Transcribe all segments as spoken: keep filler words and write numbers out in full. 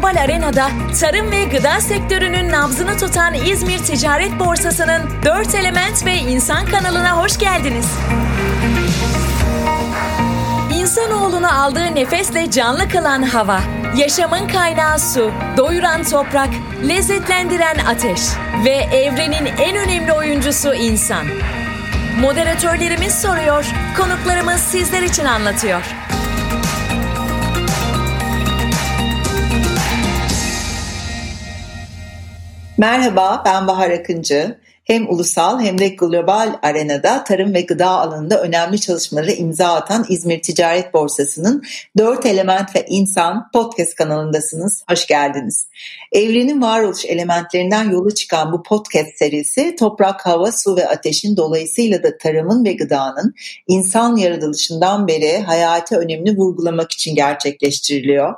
global arenada tarım ve gıda sektörünün nabzını tutan İzmir Ticaret Borsası'nın dört Element ve İnsan kanalına hoş geldiniz. İnsanoğlunu aldığı nefesle canlı kılan hava, yaşamın kaynağı su, doyuran toprak, lezzetlendiren ateş ve evrenin en önemli oyuncusu insan. Moderatörlerimiz soruyor, konuklarımız sizler için anlatıyor. Merhaba, ben Bahar Akıncı. Hem ulusal hem de global arenada tarım ve gıda alanında önemli çalışmalara imza atan İzmir Ticaret Borsası'nın dört Element ve İnsan podcast kanalındasınız. Hoş geldiniz. Evrenin varoluş elementlerinden yola çıkan bu podcast serisi toprak, hava, su ve ateşin dolayısıyla da tarımın ve gıdanın insan yaratılışından beri hayati önemini vurgulamak için gerçekleştiriliyor.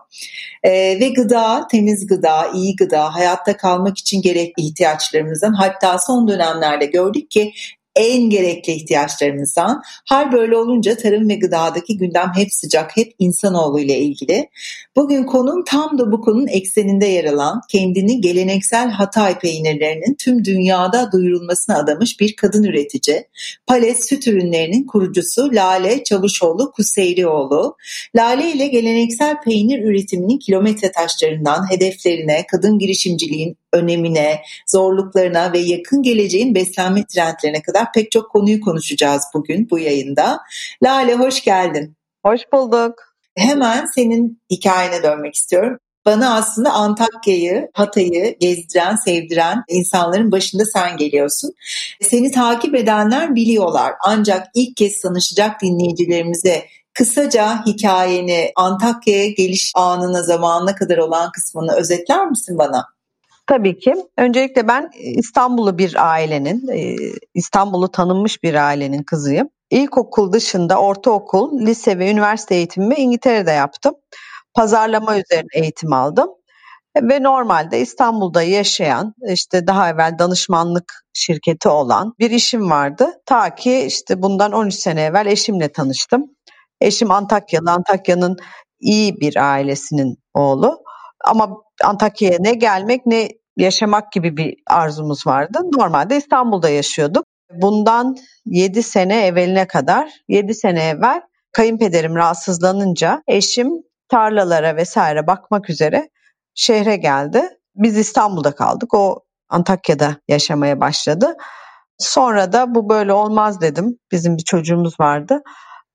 Ee, ve gıda, temiz gıda, iyi gıda, hayatta kalmak için gerekli ihtiyaçlarımızdan hatta son dönemlerde gördük ki en gerekli ihtiyaçlarımızdan. Hal böyle olunca tarım ve gıdadaki gündem hep sıcak, hep insanoğlu ile ilgili. Bugün konum tam da bu konunun ekseninde yer alan, kendini geleneksel Hatay peynirlerinin tüm dünyada duyurulmasına adamış bir kadın üretici. Palet süt ürünlerinin kurucusu Lale Çavuşoğlu Kuseyrioğlu. Lale ile geleneksel peynir üretiminin kilometre taşlarından hedeflerine, kadın girişimciliğin önemine, zorluklarına ve yakın geleceğin beslenme trendlerine kadar pek çok konuyu konuşacağız bugün bu yayında. Lale, hoş geldin. Hoş bulduk. Hemen senin hikayene dönmek istiyorum. Bana aslında Antakya'yı, Hatay'ı gezdiren, sevdiren insanların başında sen geliyorsun. Seni takip edenler biliyorlar. Ancak ilk kez tanışacak dinleyicilerimize kısaca hikayeni, Antakya'ya geliş anına, zamanına kadar olan kısmını özetler misin bana? Tabii ki. Öncelikle ben İstanbullu bir ailenin, İstanbul'u tanınmış bir ailenin kızıyım. İlkokul dışında ortaokul, lise ve üniversite eğitimimi İngiltere'de yaptım. Pazarlama üzerine eğitim aldım. Ve normalde İstanbul'da yaşayan, işte daha evvel danışmanlık şirketi olan bir işim vardı. Ta ki işte bundan on üç sene evvel eşimle tanıştım. Eşim Antakyalı, Antakya'nın iyi bir ailesinin oğlu. Ama Antakya'ya ne gelmek ne yaşamak gibi bir arzumuz vardı. Normalde İstanbul'da yaşıyorduk. Bundan yedi sene evveline kadar, yedi sene evvel kayınpederim rahatsızlanınca eşim tarlalara vesaire bakmak üzere şehre geldi. Biz İstanbul'da kaldık. O Antakya'da yaşamaya başladı. Sonra da bu böyle olmaz dedim. Bizim bir çocuğumuz vardı.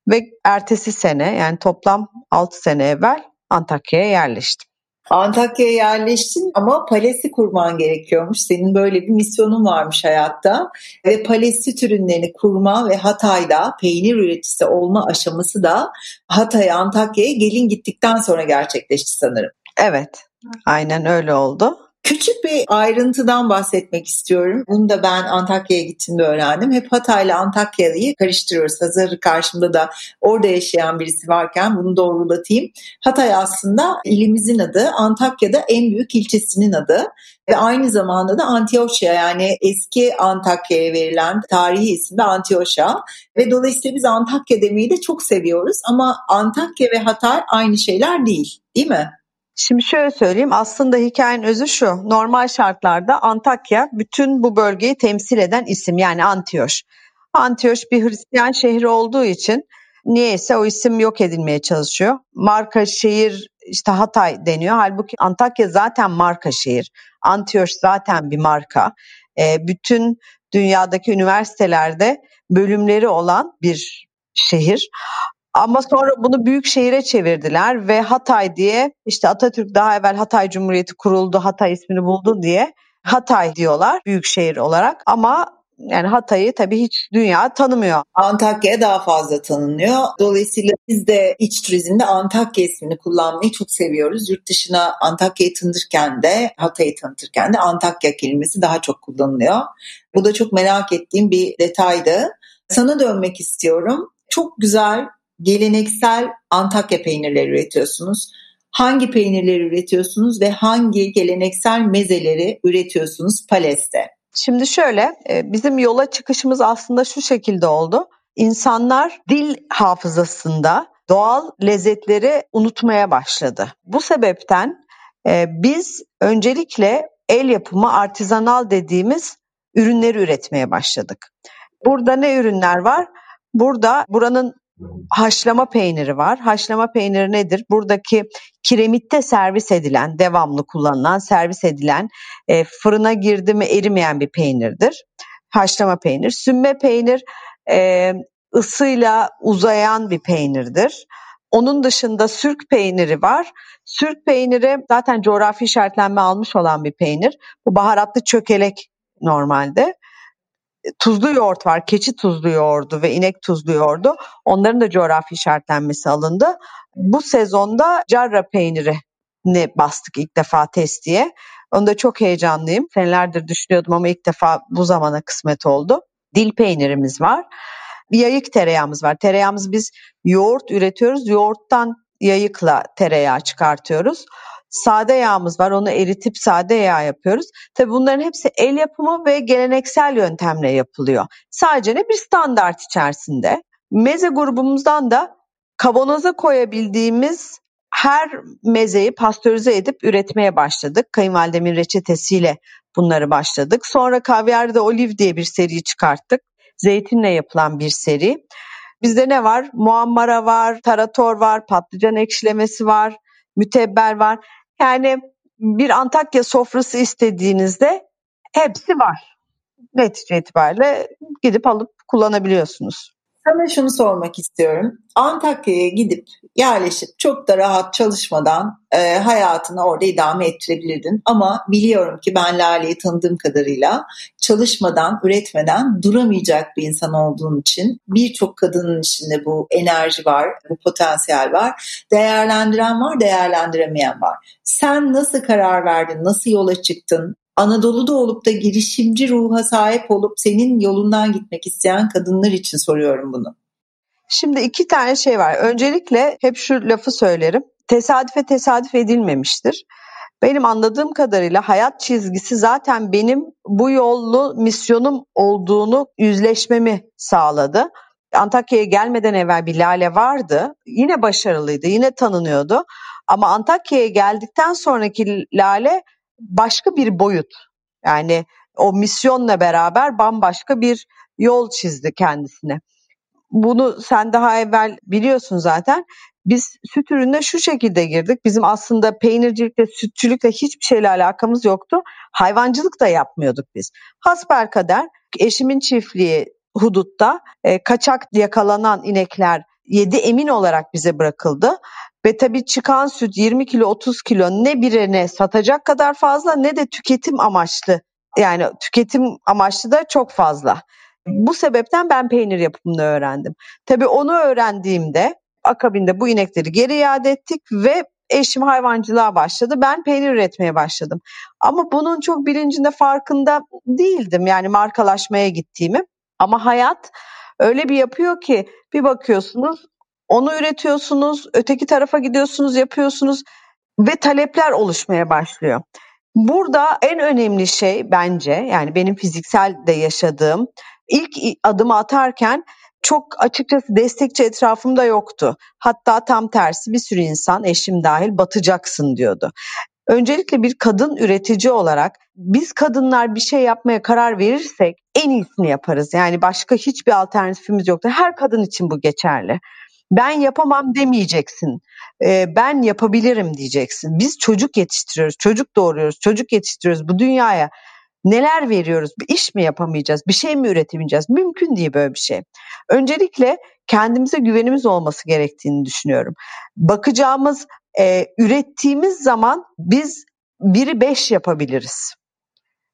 Ve ertesi sene, yani toplam altı sene evvel Antakya'ya yerleştim. Antakya'ya yerleştin ama palesi kurman gerekiyormuş. Senin böyle bir misyonun varmış hayatta. Ve palesi ürünlerini kurma ve Hatay'da peynir üreticisi olma aşaması da Hatay'a, Antakya'ya gelin gittikten sonra gerçekleşti sanırım. Evet, aynen öyle oldu. Küçük bir ayrıntıdan bahsetmek istiyorum. Bunu da ben Antakya'ya gittiğimde öğrendim. Hep Hatay'la Antakya'yı karıştırıyoruz. Hazır karşımda da orada yaşayan birisi varken bunu doğrulatayım. Hatay aslında ilimizin adı, Antakya'da en büyük ilçesinin adı ve aynı zamanda da Antioşya, yani eski Antakya'ya verilen tarihi isim de Antioşya ve dolayısıyla biz Antakya demeyi de çok seviyoruz ama Antakya ve Hatay aynı şeyler değil, değil mi? Şimdi şöyle söyleyeyim, aslında hikayenin özü şu: normal şartlarda Antakya bütün bu bölgeyi temsil eden isim, yani Antioch. Antioch bir Hristiyan şehri olduğu için niyeyse o isim yok edilmeye çalışıyor. Marka şehir işte Hatay deniyor. Halbuki Antakya zaten marka şehir. Antioch zaten bir marka. E, bütün dünyadaki üniversitelerde bölümleri olan bir şehir. Ama sonra bunu büyük şehire çevirdiler ve Hatay diye, işte Atatürk daha evvel Hatay Cumhuriyeti kuruldu, Hatay ismini buldu diye Hatay diyorlar büyük şehir olarak, ama yani Hatay'ı tabii hiç dünya tanımıyor. Antakya'ya daha fazla tanınıyor. Dolayısıyla biz de iç turizmde Antakya ismini kullanmayı çok seviyoruz. Yurt dışına Antakya'yı tanıtırken de, Hatay'ı tanıtırken de Antakya kelimesi daha çok kullanılıyor. Bu da çok merak ettiğim bir detaydı. Sana dönmek istiyorum. Çok güzel geleneksel Antakya peynirleri üretiyorsunuz. Hangi peynirleri üretiyorsunuz ve hangi geleneksel mezeleri üretiyorsunuz Pales'te? Şimdi şöyle, bizim yola çıkışımız aslında şu şekilde oldu. İnsanlar dil hafızasında doğal lezzetleri unutmaya başladı. Bu sebepten Ee, biz öncelikle el yapımı artizanal dediğimiz ürünleri üretmeye başladık. Burada ne ürünler var? Burada buranın haşlama peyniri var. Haşlama peyniri nedir? Buradaki kiremitte servis edilen, devamlı kullanılan, servis edilen, e, fırına girdi mi erimeyen bir peynirdir. Haşlama peynir. Sünme peynir e, ısıyla uzayan bir peynirdir. Onun dışında sürk peyniri var. Sürk peyniri zaten coğrafi işaretlenme almış olan bir peynir. Bu baharatlı çökelek normalde. Tuzlu yoğurt var. Keçi tuzlu yoğurdu ve inek tuzlu yoğurdu. Onların da coğrafi işaretlenmesi alındı. Bu sezonda Jarra peynirini bastık ilk defa testiye. Onu da çok heyecanlıyım. Senelerdir düşünüyordum ama ilk defa bu zamana kısmet oldu. Dil peynirimiz var. Yayık tereyağımız var. Tereyağımız biz yoğurt üretiyoruz. Yoğurttan yayıkla tereyağı çıkartıyoruz. Sade yağımız var. Onu eritip sade yağ yapıyoruz. Tabii bunların hepsi el yapımı ve geleneksel yöntemle yapılıyor. Sadece ne bir standart içerisinde. Meze grubumuzdan da kavanoza koyabildiğimiz her mezeyi pastörize edip üretmeye başladık. Kayınvalidemin reçetesiyle bunları başladık. Sonra Kaviyer'de Oliv diye bir seri çıkarttık. Zeytinle yapılan bir seri. Bizde ne var? Muammara var, tarator var, patlıcan ekşilemesi var, mütebber var. Yani bir Antakya sofrası istediğinizde hepsi var. Netice itibariyle gidip alıp kullanabiliyorsunuz. Sana şunu sormak istiyorum. Antakya'ya gidip yerleşip çok da rahat çalışmadan e, hayatını orada idame ettirebilirdin. Ama biliyorum ki ben Lale'yi tanıdığım kadarıyla çalışmadan, üretmeden duramayacak bir insan olduğun için birçok kadının içinde bu enerji var, bu potansiyel var. Değerlendiren var, değerlendiremeyen var. Sen nasıl karar verdin, nasıl yola çıktın? Anadolu'da olup da girişimci ruha sahip olup senin yolundan gitmek isteyen kadınlar için soruyorum bunu. Şimdi iki tane şey var. Öncelikle hep şu lafı söylerim. Tesadüfe tesadüf edilmemiştir. Benim anladığım kadarıyla hayat çizgisi zaten benim bu yollu misyonum olduğunu yüzleşmemi sağladı. Antakya'ya gelmeden evvel bir Lale vardı. Yine başarılıydı, yine tanınıyordu. Ama Antakya'ya geldikten sonraki Lale başka bir boyut, yani o misyonla beraber bambaşka bir yol çizdi kendisine. Bunu sen daha evvel biliyorsun zaten. Biz süt ürününe şu şekilde girdik. Bizim aslında peynircilikle, sütçülükle hiçbir şeyle alakamız yoktu. Hayvancılık da yapmıyorduk biz. Hasbelkader eşimin çiftliği hudutta e, kaçak yakalanan inekler yedi emin olarak bize bırakıldı. Ve tabii çıkan süt yirmi kilo otuz kilo ne birine satacak kadar fazla ne de tüketim amaçlı. Yani tüketim amaçlı da çok fazla. Bu sebepten ben peynir yapımını öğrendim. Tabii onu öğrendiğimde akabinde bu inekleri geri iade ettik ve eşim hayvancılığa başladı. Ben peynir üretmeye başladım. Ama bunun çok bilincinde farkında değildim. Yani markalaşmaya gittiğimi. Ama hayat öyle bir yapıyor ki bir bakıyorsunuz onu üretiyorsunuz, öteki tarafa gidiyorsunuz, yapıyorsunuz ve talepler oluşmaya başlıyor. Burada en önemli şey bence, yani benim fiziksel de yaşadığım, ilk adımı atarken çok açıkçası destekçi etrafımda yoktu. Hatta tam tersi bir sürü insan, eşim dahil, batacaksın diyordu. Öncelikle bir kadın üretici olarak biz kadınlar bir şey yapmaya karar verirsek en iyisini yaparız. Yani başka hiçbir alternatifimiz yoktu. Her kadın için bu geçerli. Ben yapamam demeyeceksin, ben yapabilirim diyeceksin. Biz çocuk yetiştiriyoruz, çocuk doğuruyoruz, çocuk yetiştiriyoruz bu dünyaya. Neler veriyoruz, bir iş mi yapamayacağız, bir şey mi üretemeyeceğiz? Mümkün değil böyle bir şey. Öncelikle kendimize güvenimiz olması gerektiğini düşünüyorum. Bakacağımız, ürettiğimiz zaman biz biri beş yapabiliriz.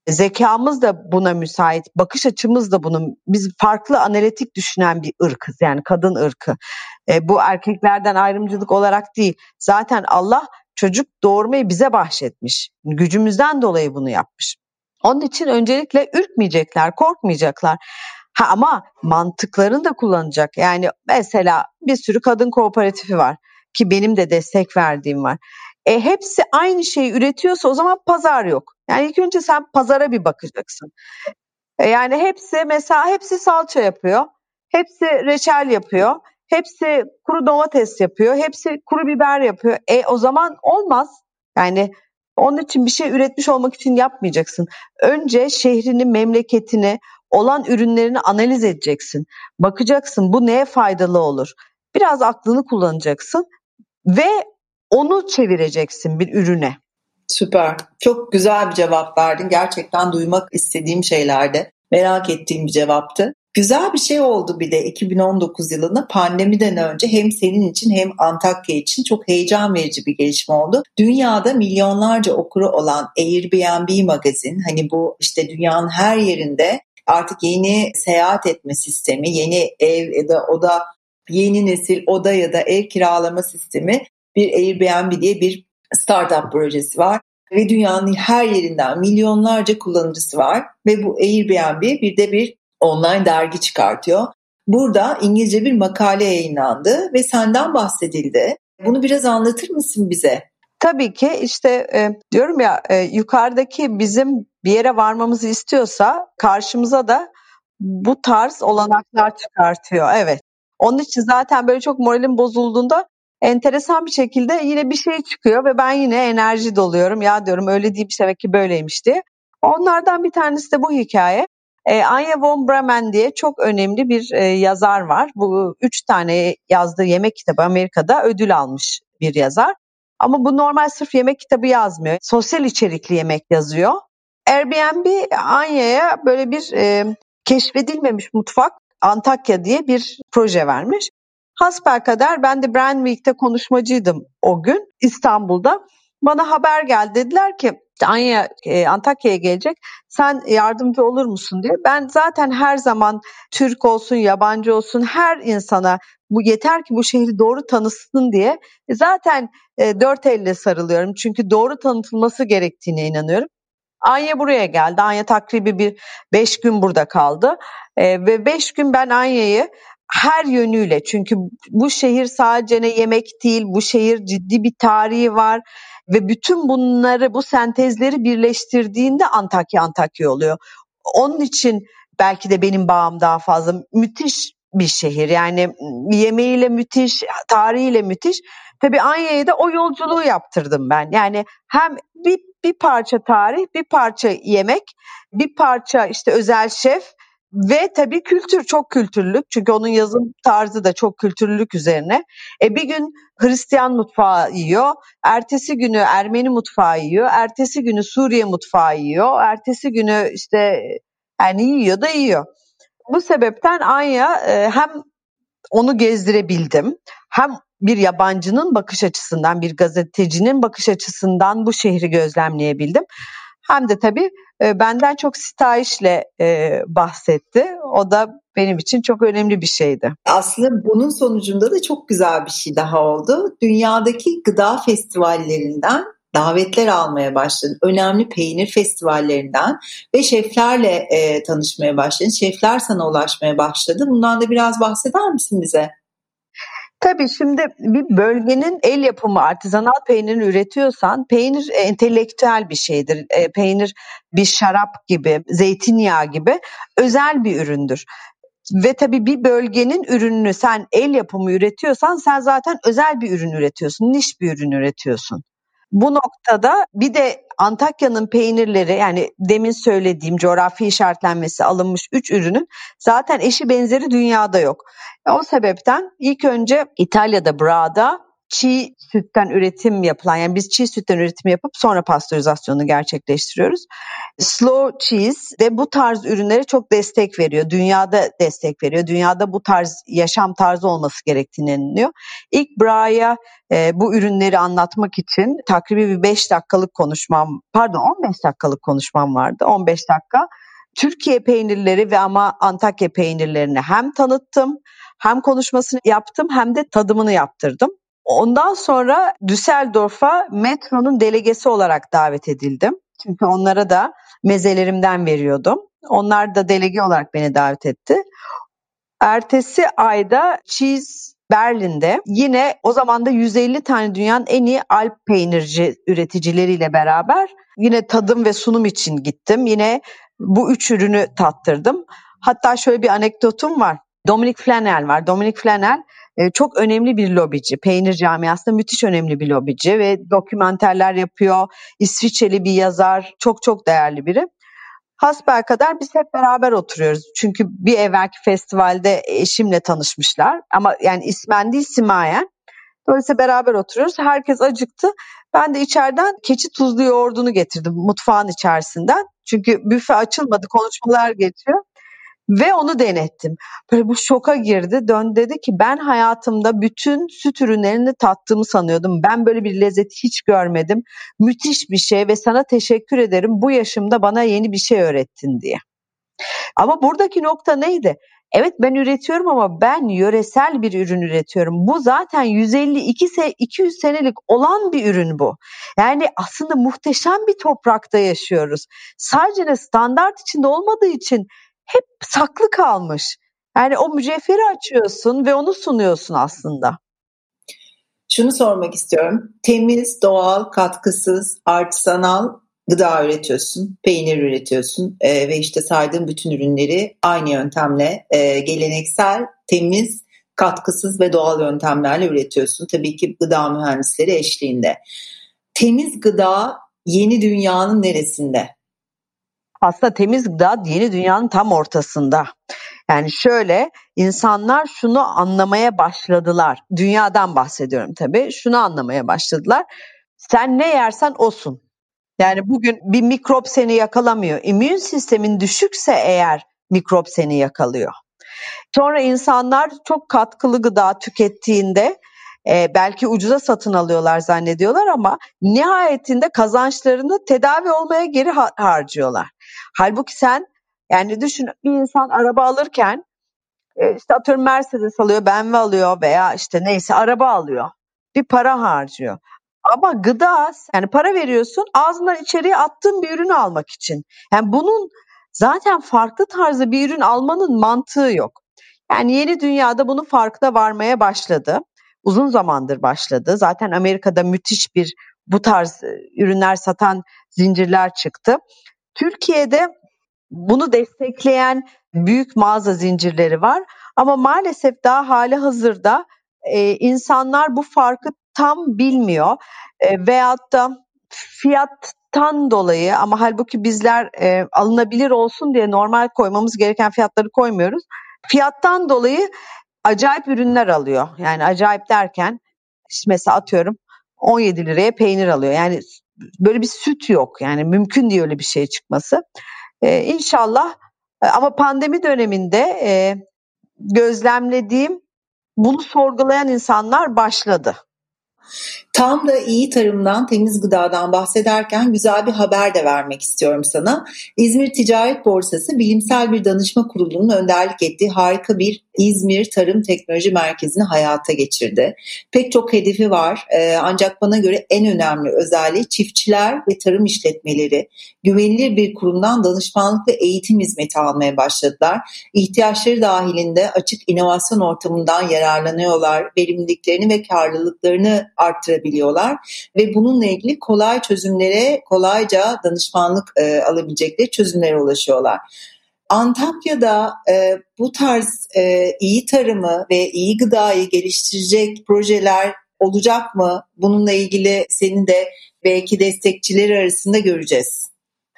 Zekamız da buna müsait, bakış açımız da bunun. Biz farklı analitik düşünen bir ırkız, yani kadın ırkı. E, bu erkeklerden ayrımcılık olarak değil. Zaten Allah çocuk doğurmayı bize bahşetmiş. Gücümüzden dolayı bunu yapmış. Onun için öncelikle ürkmeyecekler, korkmayacaklar. Ha, ama mantıklarını da kullanacak. Yani mesela bir sürü kadın kooperatifi var ki benim de destek verdiğim var. E hepsi aynı şeyi üretiyorsa o zaman pazar yok. Yani ilk önce sen pazara bir bakacaksın. E yani hepsi mesela hepsi salça yapıyor. Hepsi reçel yapıyor. Hepsi kuru domates yapıyor. Hepsi kuru biber yapıyor. E o zaman olmaz. Yani Onun için bir şey üretmiş olmak için yapmayacaksın. Önce şehrini, memleketini, olan ürünlerini analiz edeceksin. Bakacaksın bu neye faydalı olur. Biraz aklını kullanacaksın ve onu çevireceksin bir ürüne. Süper. Çok güzel bir cevap verdin. Gerçekten duymak istediğim şeylerdi. Merak ettiğim bir cevaptı. Güzel bir şey oldu bir de iki bin on dokuz yılında pandemiden önce hem senin için hem Antakya için çok heyecan verici bir gelişme oldu. Dünyada milyonlarca okuru olan Airbnb magazin, hani bu işte dünyanın her yerinde artık yeni seyahat etme sistemi, yeni ev ya da oda, yeni nesil oda ya da ev kiralama sistemi bir Airbnb diye bir startup projesi var. Ve dünyanın her yerinden milyonlarca kullanıcısı var ve bu Airbnb bir de bir online dergi çıkartıyor. Burada İngilizce bir makale yayınlandı ve senden bahsedildi. Bunu biraz anlatır mısın bize? Tabii ki işte e, diyorum ya e, yukarıdaki bizim bir yere varmamızı istiyorsa karşımıza da bu tarz olanaklar çıkartıyor. Evet. Onun için zaten böyle çok moralim bozulduğunda enteresan bir şekilde yine bir şey çıkıyor ve ben yine enerji doluyorum. Ya diyorum öyle değilmiş demek ki böyleymiş diye. Onlardan bir tanesi de bu hikaye. E, Anya von Bremen diye çok önemli bir e, yazar var. Bu üç tane yazdığı yemek kitabı Amerika'da ödül almış bir yazar. Ama bu normal sırf yemek kitabı yazmıyor. Sosyal içerikli yemek yazıyor. Airbnb Anya'ya böyle bir e, keşfedilmemiş mutfak Antakya diye bir proje vermiş. Hasbelkader ben de Brand Week'te konuşmacıydım o gün İstanbul'da. Bana haber geldi, dediler ki Anya e, Antakya'ya gelecek, sen yardımcı olur musun diye. Ben zaten her zaman Türk olsun, yabancı olsun her insana bu yeter ki bu şehri doğru tanısın diye zaten e, dört elle sarılıyorum. Çünkü doğru tanıtılması gerektiğine inanıyorum. Anya buraya geldi. Anya takribi bir beş gün burada kaldı e, ve beş gün ben Anya'yı her yönüyle, çünkü bu şehir sadece ne yemek değil, bu şehir ciddi bir tarihi var ve bütün bunları, bu sentezleri birleştirdiğinde Antakya Antakya oluyor. Onun için belki de benim bağım daha fazla. Müthiş bir şehir yani, yemeğiyle müthiş, tarihiyle müthiş. Tabii Anya'ya da o yolculuğu yaptırdım ben. Yani hem bir, bir parça tarih, bir parça yemek, bir parça işte özel şef. Ve tabii kültür, çok kültürlülük, çünkü onun yazım tarzı da çok kültürlülük üzerine. E bir gün Hristiyan mutfağı yiyor, ertesi günü Ermeni mutfağı yiyor, ertesi günü Suriye mutfağı yiyor, ertesi günü işte yani yiyor da yiyor. Bu sebepten Anya hem onu gezdirebildim, hem bir yabancının bakış açısından, bir gazetecinin bakış açısından bu şehri gözlemleyebildim. Hem de tabii benden çok sitayişle e, bahsetti. O da benim için çok önemli bir şeydi. Aslında bunun sonucunda da çok güzel bir şey daha oldu. Dünyadaki gıda festivallerinden davetler almaya başladın. Önemli peynir festivallerinden ve şeflerle e, tanışmaya başladın. Şefler sana ulaşmaya başladı. Bundan da biraz bahseder misin bize? Tabii şimdi bir bölgenin el yapımı artizanal peynirini üretiyorsan, peynir entelektüel bir şeydir. Peynir bir şarap gibi, zeytinyağı gibi özel bir üründür. Ve tabii bir bölgenin ürününü sen el yapımı üretiyorsan, sen zaten özel bir ürün üretiyorsun, niş bir ürün üretiyorsun. Bu noktada bir de Antakya'nın peynirleri, yani demin söylediğim coğrafi işaretlenmesi alınmış üç ürünün zaten eşi benzeri dünyada yok. O sebepten ilk önce İtalya'da Bra'da çiğ sütten üretim yapılan, yani biz çiğ sütten üretim yapıp sonra pastörizasyonu gerçekleştiriyoruz. Slow cheese de bu tarz ürünlere çok destek veriyor. Dünyada destek veriyor. Dünyada bu tarz yaşam tarzı olması gerektiğine inanılıyor. İlk Bra'ya e, bu ürünleri anlatmak için takribi bir beş dakikalık konuşmam, pardon on beş dakikalık konuşmam vardı. on beş dakika. Türkiye peynirleri ve ama Antakya peynirlerini hem tanıttım, hem konuşmasını yaptım, hem de tadımını yaptırdım. Ondan sonra Düsseldorf'a metronun delegesi olarak davet edildim. Çünkü onlara da mezelerimden veriyordum. Onlar da delege olarak beni davet etti. Ertesi ayda Cheese Berlin'de yine o zaman da yüz elli tane dünyanın en iyi Alp peynirci üreticileriyle beraber yine tadım ve sunum için gittim. Yine bu üç ürünü tattırdım. Hatta şöyle bir anekdotum var. Dominic Flanel var. Dominic Flanel e, çok önemli bir lobici. Peynir camiasında müthiş önemli bir lobici ve dokümenterler yapıyor. İsviçreli bir yazar, çok çok değerli biri. Hasbelkader biz hep beraber oturuyoruz. Çünkü bir evvelki festivalde eşimle tanışmışlar. Ama yani ismen değil, simayen. Dolayısıyla beraber oturuyoruz. Herkes acıktı. Ben de içeriden keçi tuzlu yoğurdunu getirdim mutfağın içerisinden. Çünkü büfe açılmadı, konuşmalar geçiyor. Ve onu denettim. Böyle bu şoka girdi. Döndü dedi ki ben hayatımda bütün süt ürünlerini tattığımı sanıyordum. Ben böyle bir lezzeti hiç görmedim. Müthiş bir şey ve sana teşekkür ederim. Bu yaşımda bana yeni bir şey öğrettin diye. Ama buradaki nokta neydi? Evet ben üretiyorum ama ben yöresel bir ürün üretiyorum. Bu zaten yüz elli iki iki yüz senelik olan bir ürün bu. Yani aslında muhteşem bir toprakta yaşıyoruz. Sadece standart içinde olmadığı için hep saklı kalmış. Yani o mücevheri açıyorsun ve onu sunuyorsun aslında. Şunu sormak istiyorum. Temiz, doğal, katkısız, artisanal gıda üretiyorsun, peynir üretiyorsun e, ve işte saydığım bütün ürünleri aynı yöntemle e, geleneksel, temiz, katkısız ve doğal yöntemlerle üretiyorsun. Tabii ki gıda mühendisleri eşliğinde. Temiz gıda yeni dünyanın neresinde? Aslında temiz gıda yeni dünyanın tam ortasında. Yani şöyle, insanlar şunu anlamaya başladılar. Dünyadan bahsediyorum tabii. Şunu anlamaya başladılar. Sen ne yersen osun. Yani bugün bir mikrop seni yakalamıyor. İmmün sistemin düşükse eğer mikrop seni yakalıyor. Sonra insanlar çok katkılı gıda tükettiğinde e, belki ucuza satın alıyorlar zannediyorlar ama nihayetinde kazançlarını tedavi olmaya geri harcıyorlar. Halbuki sen yani düşün, bir insan araba alırken e, işte atıyorum Mercedes alıyor, B M W alıyor veya işte neyse araba alıyor. Bir para harcıyor. Ama gıda, yani para veriyorsun ağzından içeriye attığın bir ürünü almak için. Yani bunun zaten farklı tarzı bir ürün almanın mantığı yok. Yani yeni dünyada bunun farkına varmaya başladı. Uzun zamandır başladı. Zaten Amerika'da müthiş bir bu tarz ürünler satan zincirler çıktı. Türkiye'de bunu destekleyen büyük mağaza zincirleri var. Ama maalesef daha hali hazırda e, insanlar bu farkı tam bilmiyor e, veyahut da fiyattan dolayı, ama halbuki bizler e, alınabilir olsun diye normal koymamız gereken fiyatları koymuyoruz. Fiyattan dolayı acayip ürünler alıyor. Yani acayip derken işte mesela atıyorum on yedi liraya peynir alıyor. Yani böyle bir süt yok. Yani mümkün değil öyle bir şey çıkması. E, İnşallah e, ama pandemi döneminde e, gözlemlediğim bunu sorgulayan insanlar başladı. Tam da iyi tarımdan, temiz gıdadan bahsederken güzel bir haber de vermek istiyorum sana. İzmir Ticaret Borsası bilimsel bir danışma kurulunun önderlik ettiği harika bir İzmir Tarım Teknoloji Merkezi'ni hayata geçirdi. Pek çok hedefi var ee, ancak bana göre en önemli özelliği çiftçiler ve tarım işletmeleri güvenilir bir kurumdan danışmanlık ve eğitim hizmeti almaya başladılar. İhtiyaçları dahilinde açık inovasyon ortamından yararlanıyorlar, verimliliklerini ve karlılıklarını arttırabiliyorlar ve bununla ilgili kolay çözümlere, kolayca danışmanlık e, alabilecekleri çözümlere ulaşıyorlar. Antakya'da e, bu tarz e, iyi tarımı ve iyi gıdayı geliştirecek projeler olacak mı? Bununla ilgili seni de belki destekçileri arasında göreceğiz.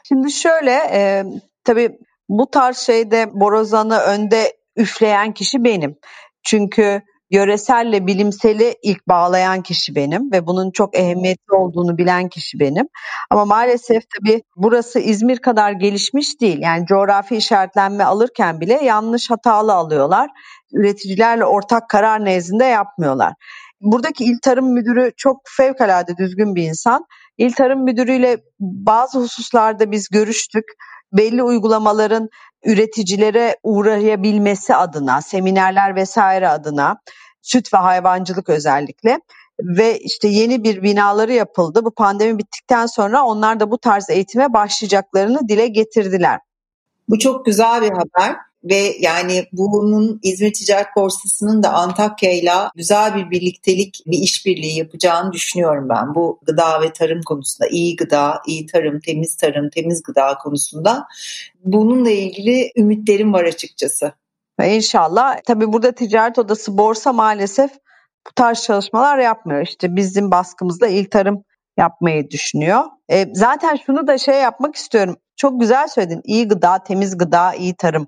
Şimdi şöyle, e, tabii bu tarz şeyde borazanı önde üfleyen kişi benim. Çünkü yöreselle bilimseli ilk bağlayan kişi benim ve bunun çok ehemmiyetli olduğunu bilen kişi benim. Ama maalesef tabii burası İzmir kadar gelişmiş değil. Yani coğrafi işaretlenme alırken bile yanlış, hatalı alıyorlar. Üreticilerle ortak karar nezdinde yapmıyorlar. Buradaki İl Tarım Müdürü çok fevkalade düzgün bir insan. İl Tarım Müdürüyle bazı hususlarda biz görüştük. Belli uygulamaların üreticilere uğrayabilmesi adına, seminerler vesaire adına, süt ve hayvancılık özellikle ve işte yeni bir binaları yapıldı. Bu pandemi bittikten sonra onlar da bu tarz eğitime başlayacaklarını dile getirdiler. Bu çok güzel bir haber ve yani bunun İzmir Ticaret Borsası'nın da Antakya'yla güzel bir birliktelik, bir işbirliği yapacağını düşünüyorum ben. Bu gıda ve tarım konusunda, iyi gıda, iyi tarım, temiz tarım, temiz gıda konusunda bununla ilgili ümitlerim var açıkçası. İnşallah. Tabii burada ticaret odası, borsa maalesef bu tarz çalışmalar yapmıyor. İşte bizim baskımızla İl Tarım yapmayı düşünüyor. E, zaten şunu da şey yapmak istiyorum. Çok güzel söyledin. İyi gıda, temiz gıda, iyi tarım.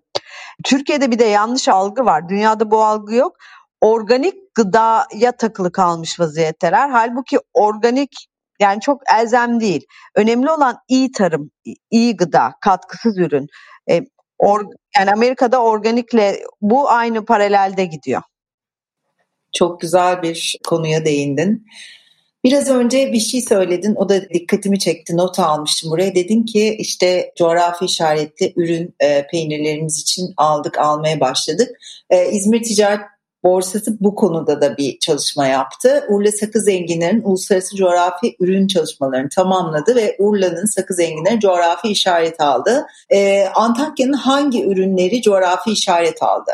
Türkiye'de bir de yanlış algı var. Dünyada bu algı yok. Organik gıdaya takılı kalmış vaziyetteler. Halbuki organik yani çok elzem değil. Önemli olan iyi tarım, iyi gıda, katkısız ürün. E, or, yani Amerika'da organikle bu aynı paralelde gidiyor. Çok güzel bir konuya değindin. Biraz önce bir şey söyledin, o da dikkatimi çekti, not almıştım buraya. Dedin ki işte coğrafi işaretli ürün e, peynirlerimiz için aldık, almaya başladık. E, İzmir Ticaret Borsası bu konuda da bir çalışma yaptı. Urla Sakız Enginler'in uluslararası coğrafi ürün çalışmalarını tamamladı ve Urla'nın Sakız Enginler'in coğrafi işaret aldı. E, Antakya'nın hangi ürünleri coğrafi işaret aldı?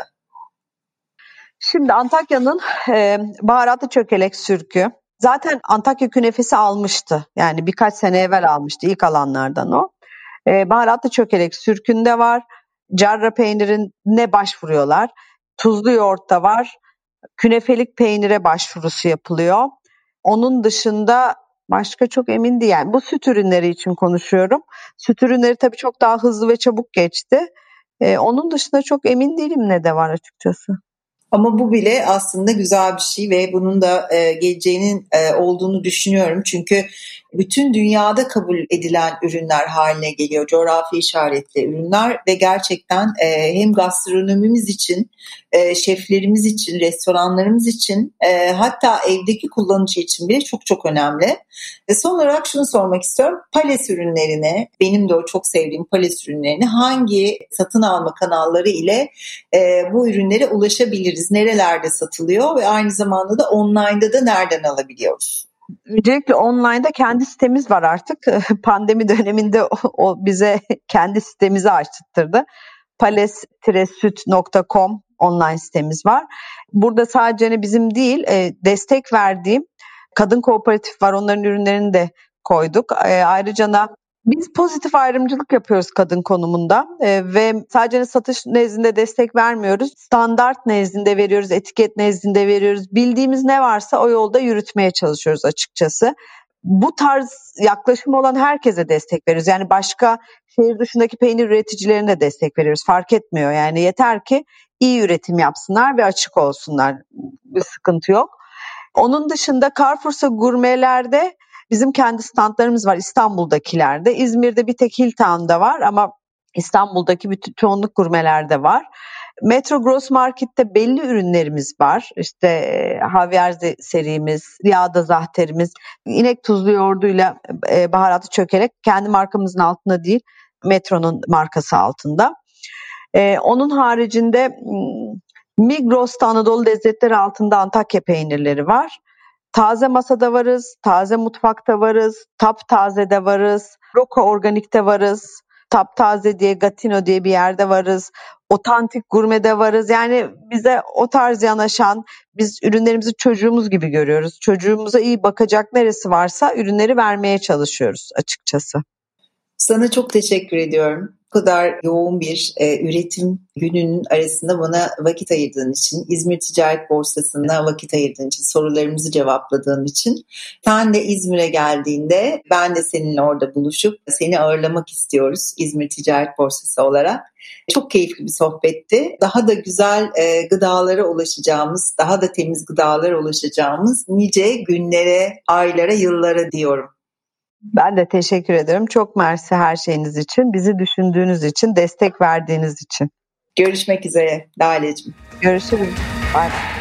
Şimdi Antakya'nın e, baharatlı çökelek sürkü. Zaten Antakya künefesi almıştı. Yani birkaç sene evvel almıştı. İlk alanlardan o. Ee, baharatlı çökelek sürkünde var. Jarra peynirine başvuruyorlar. Tuzlu yoğurtta var. Künefelik peynire başvurusu yapılıyor. Onun dışında başka çok emin değil. Yani bu süt ürünleri için konuşuyorum. Süt ürünleri tabii çok daha hızlı ve çabuk geçti. Ee, onun dışında çok emin değilim ne de var açıkçası. Ama bu bile aslında güzel bir şey ve bunun da e, geleceğinin e, olduğunu düşünüyorum. Çünkü bütün dünyada kabul edilen ürünler haline geliyor. Coğrafi işaretli ürünler ve gerçekten e, hem gastronomimiz için, e, şeflerimiz için, restoranlarımız için e, hatta evdeki kullanıcı için bile çok çok önemli. Ve son olarak şunu sormak istiyorum. Palet ürünlerine, benim de o çok sevdiğim palet ürünlerine hangi satın alma kanalları ile e, bu ürünlere ulaşabiliriz? Nerelerde satılıyor ve aynı zamanda da online'da da nereden alabiliyoruz? Öncelikle online'da kendi sitemiz var artık. Pandemi döneminde o, o bize kendi sitemizi açtırdı. palestresüt nokta com online sitemiz var. Burada sadece bizim değil, destek verdiğim kadın kooperatif var. Onların ürünlerini de koyduk. Ayrıca da biz pozitif ayrımcılık yapıyoruz kadın konumunda ee, ve sadece satış nezdinde destek vermiyoruz. Standart nezdinde veriyoruz, etiket nezdinde veriyoruz. Bildiğimiz ne varsa o yolda yürütmeye çalışıyoruz açıkçası. Bu tarz yaklaşımı olan herkese destek veriyoruz. Yani başka şehir dışındaki peynir üreticilerine de destek veriyoruz. Fark etmiyor yani, yeter ki iyi üretim yapsınlar ve açık olsunlar. Bir sıkıntı yok. Onun dışında Carrefour'sa gurmelerde bizim kendi standlarımız var İstanbul'dakilerde. İzmir'de bir tek Hilton'da var ama İstanbul'daki bütün çoğunluk gurmelerde var. Metro Gross Market'te belli ürünlerimiz var. İşte Kaviyer serimiz, yağda zahterimiz, inek tuzlu yoğurduyla baharatı çökerek kendi markamızın altında değil, Metro'nun markası altında. Ee, onun haricinde Migros'ta Anadolu lezzetleri altında Antakya peynirleri var. Taze masada varız, taze mutfakta varız, Taptaze'de varız, Roka Organik'te varız, Taptaze diye, Gatino diye bir yerde varız, Otantik Gurme'de varız. Yani bize o tarz yanaşan, biz ürünlerimizi çocuğumuz gibi görüyoruz. Çocuğumuza iyi bakacak neresi varsa ürünleri vermeye çalışıyoruz açıkçası. Sana çok teşekkür ediyorum. Bu kadar yoğun bir e, üretim gününün arasında bana vakit ayırdığın için, İzmir Ticaret Borsası'na vakit ayırdığın için, sorularımızı cevapladığın için. Sen de İzmir'e geldiğinde ben de seninle orada buluşup seni ağırlamak istiyoruz İzmir Ticaret Borsası olarak. Çok keyifli bir sohbetti. Daha da güzel e, gıdalara ulaşacağımız, daha da temiz gıdalara ulaşacağımız nice günlere, aylara, yıllara diyorum. Ben de teşekkür ederim. Çok mersi her şeyiniz için, bizi düşündüğünüz için, destek verdiğiniz için. Görüşmek üzere Lale'cim. Görüşürüz. Bye.